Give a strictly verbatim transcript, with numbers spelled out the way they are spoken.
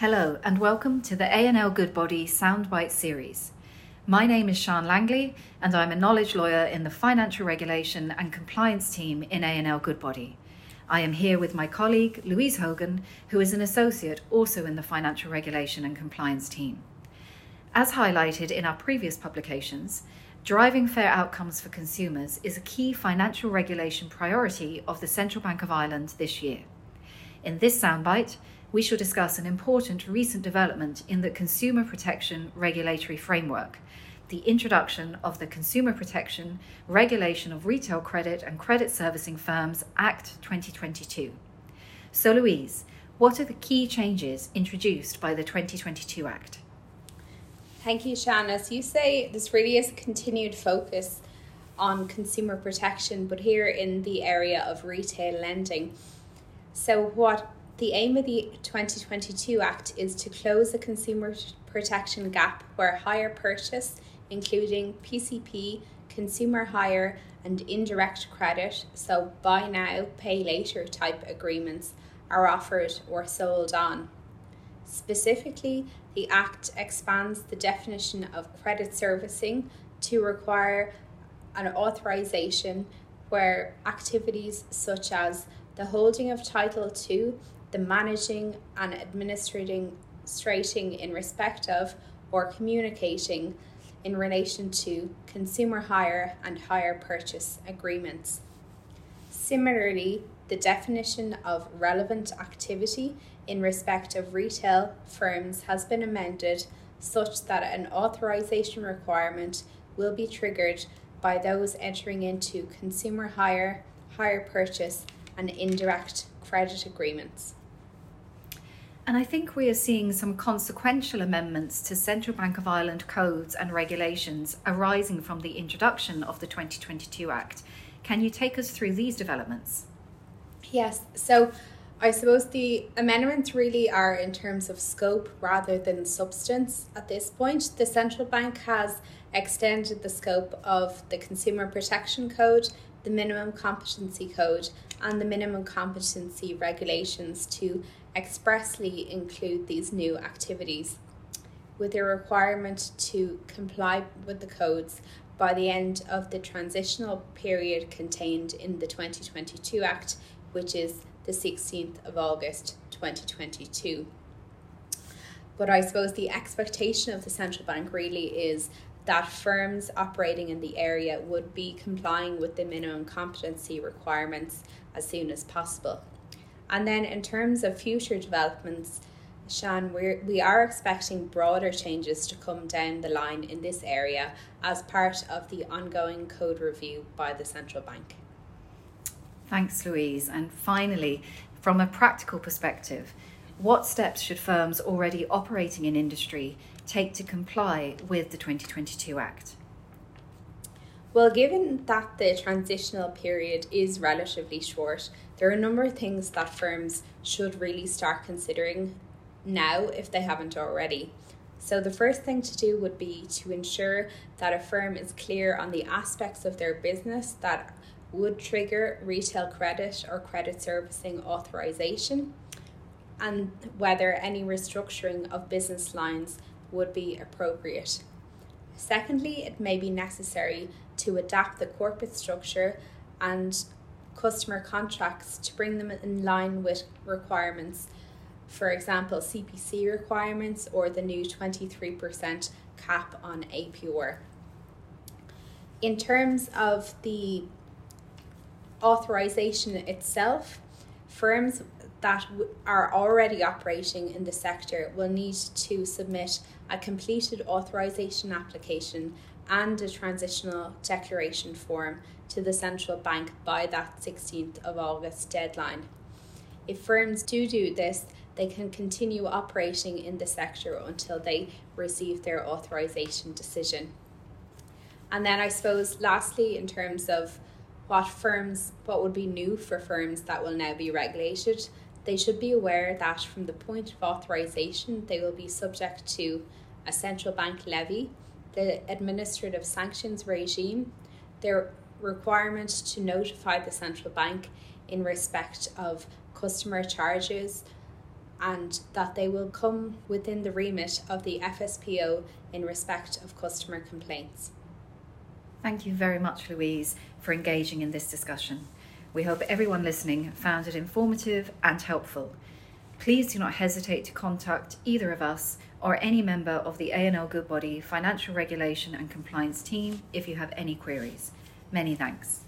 Hello and welcome to the A and L Goodbody Soundbite series. My name is Sian Langley and I'm a knowledge lawyer in the Financial Regulation and Compliance team in A and L Goodbody. I am here with my colleague Louise Hogan, who is an associate also in the Financial Regulation and Compliance team. As highlighted in our previous publications, driving fair outcomes for consumers is a key financial regulation priority of the Central Bank of Ireland this year. In this soundbite, we shall discuss an important recent development in the Consumer Protection regulatory framework, the introduction of the Consumer Protection (Regulation of Retail Credit and Credit Servicing Firms) Act twenty twenty-two. So Louise, what are the key changes introduced by the twenty twenty-two Act? Thank you, Sian. As you say, this really is a continued focus on consumer protection, but here in the area of retail lending. So what the aim of the twenty twenty-two Act is to close the consumer protection gap where hire purchase, including P C P, consumer hire and indirect credit, so buy now, pay later type agreements, are offered or sold on. Specifically, the Act expands the definition of credit servicing to require an authorisation where activities such as the holding of title to, the managing and administrating in respect of or communicating in relation to consumer hire and hire purchase agreements. Similarly, the definition of relevant activity in respect of retail firms has been amended such that an authorization requirement will be triggered by those entering into consumer hire, hire purchase and indirect credit agreements. And I think we are seeing some consequential amendments to Central Bank of Ireland codes and regulations arising from the introduction of the twenty twenty-two Act. Can you take us through these developments? Yes, so I suppose the amendments really are in terms of scope rather than substance at this point. The Central Bank has extended the scope of the Consumer Protection Code, the Minimum Competency Code and the Minimum Competency Regulations to expressly include these new activities, with a requirement to comply with the codes by the end of the transitional period contained in the twenty twenty-two Act, which is the sixteenth of August twenty twenty-two. But I suppose the expectation of the Central Bank really is that firms operating in the area would be complying with the minimum competency requirements as soon as possible. And then in terms of future developments, Sian, we're, we are expecting broader changes to come down the line in this area as part of the ongoing code review by the Central Bank. Thanks, Louise. And finally, from a practical perspective, what steps should firms already operating in industry take to comply with the twenty twenty-two Act? Well, given that the transitional period is relatively short, there are a number of things that firms should really start considering now if they haven't already. So the first thing to do would be to ensure that a firm is clear on the aspects of their business that would trigger retail credit or credit servicing authorization, and whether any restructuring of business lines would be appropriate. Secondly, it may be necessary to adapt the corporate structure and customer contracts to bring them in line with requirements, for example, C P C requirements or the new twenty-three percent cap on A P R. In terms of the authorization itself, firms that are already operating in the sector will need to submit a completed authorization application and a transitional declaration form to the Central Bank by that sixteenth of August deadline. If firms do do this, they can continue operating in the sector until they receive their authorization decision. And then I suppose lastly, in terms of what firms, what would be new for firms that will now be regulated, they should be aware that from the point of authorization, they will be subject to a central bank levy, the administrative sanctions regime, their requirement to notify the central bank in respect of customer charges, and that they will come within the remit of the F S P O in respect of customer complaints. Thank you very much, Louise, for engaging in this discussion. We hope everyone listening found it informative and helpful. Please do not hesitate to contact either of us or any member of the A and L Goodbody Financial Regulation and Compliance team if you have any queries. Many thanks.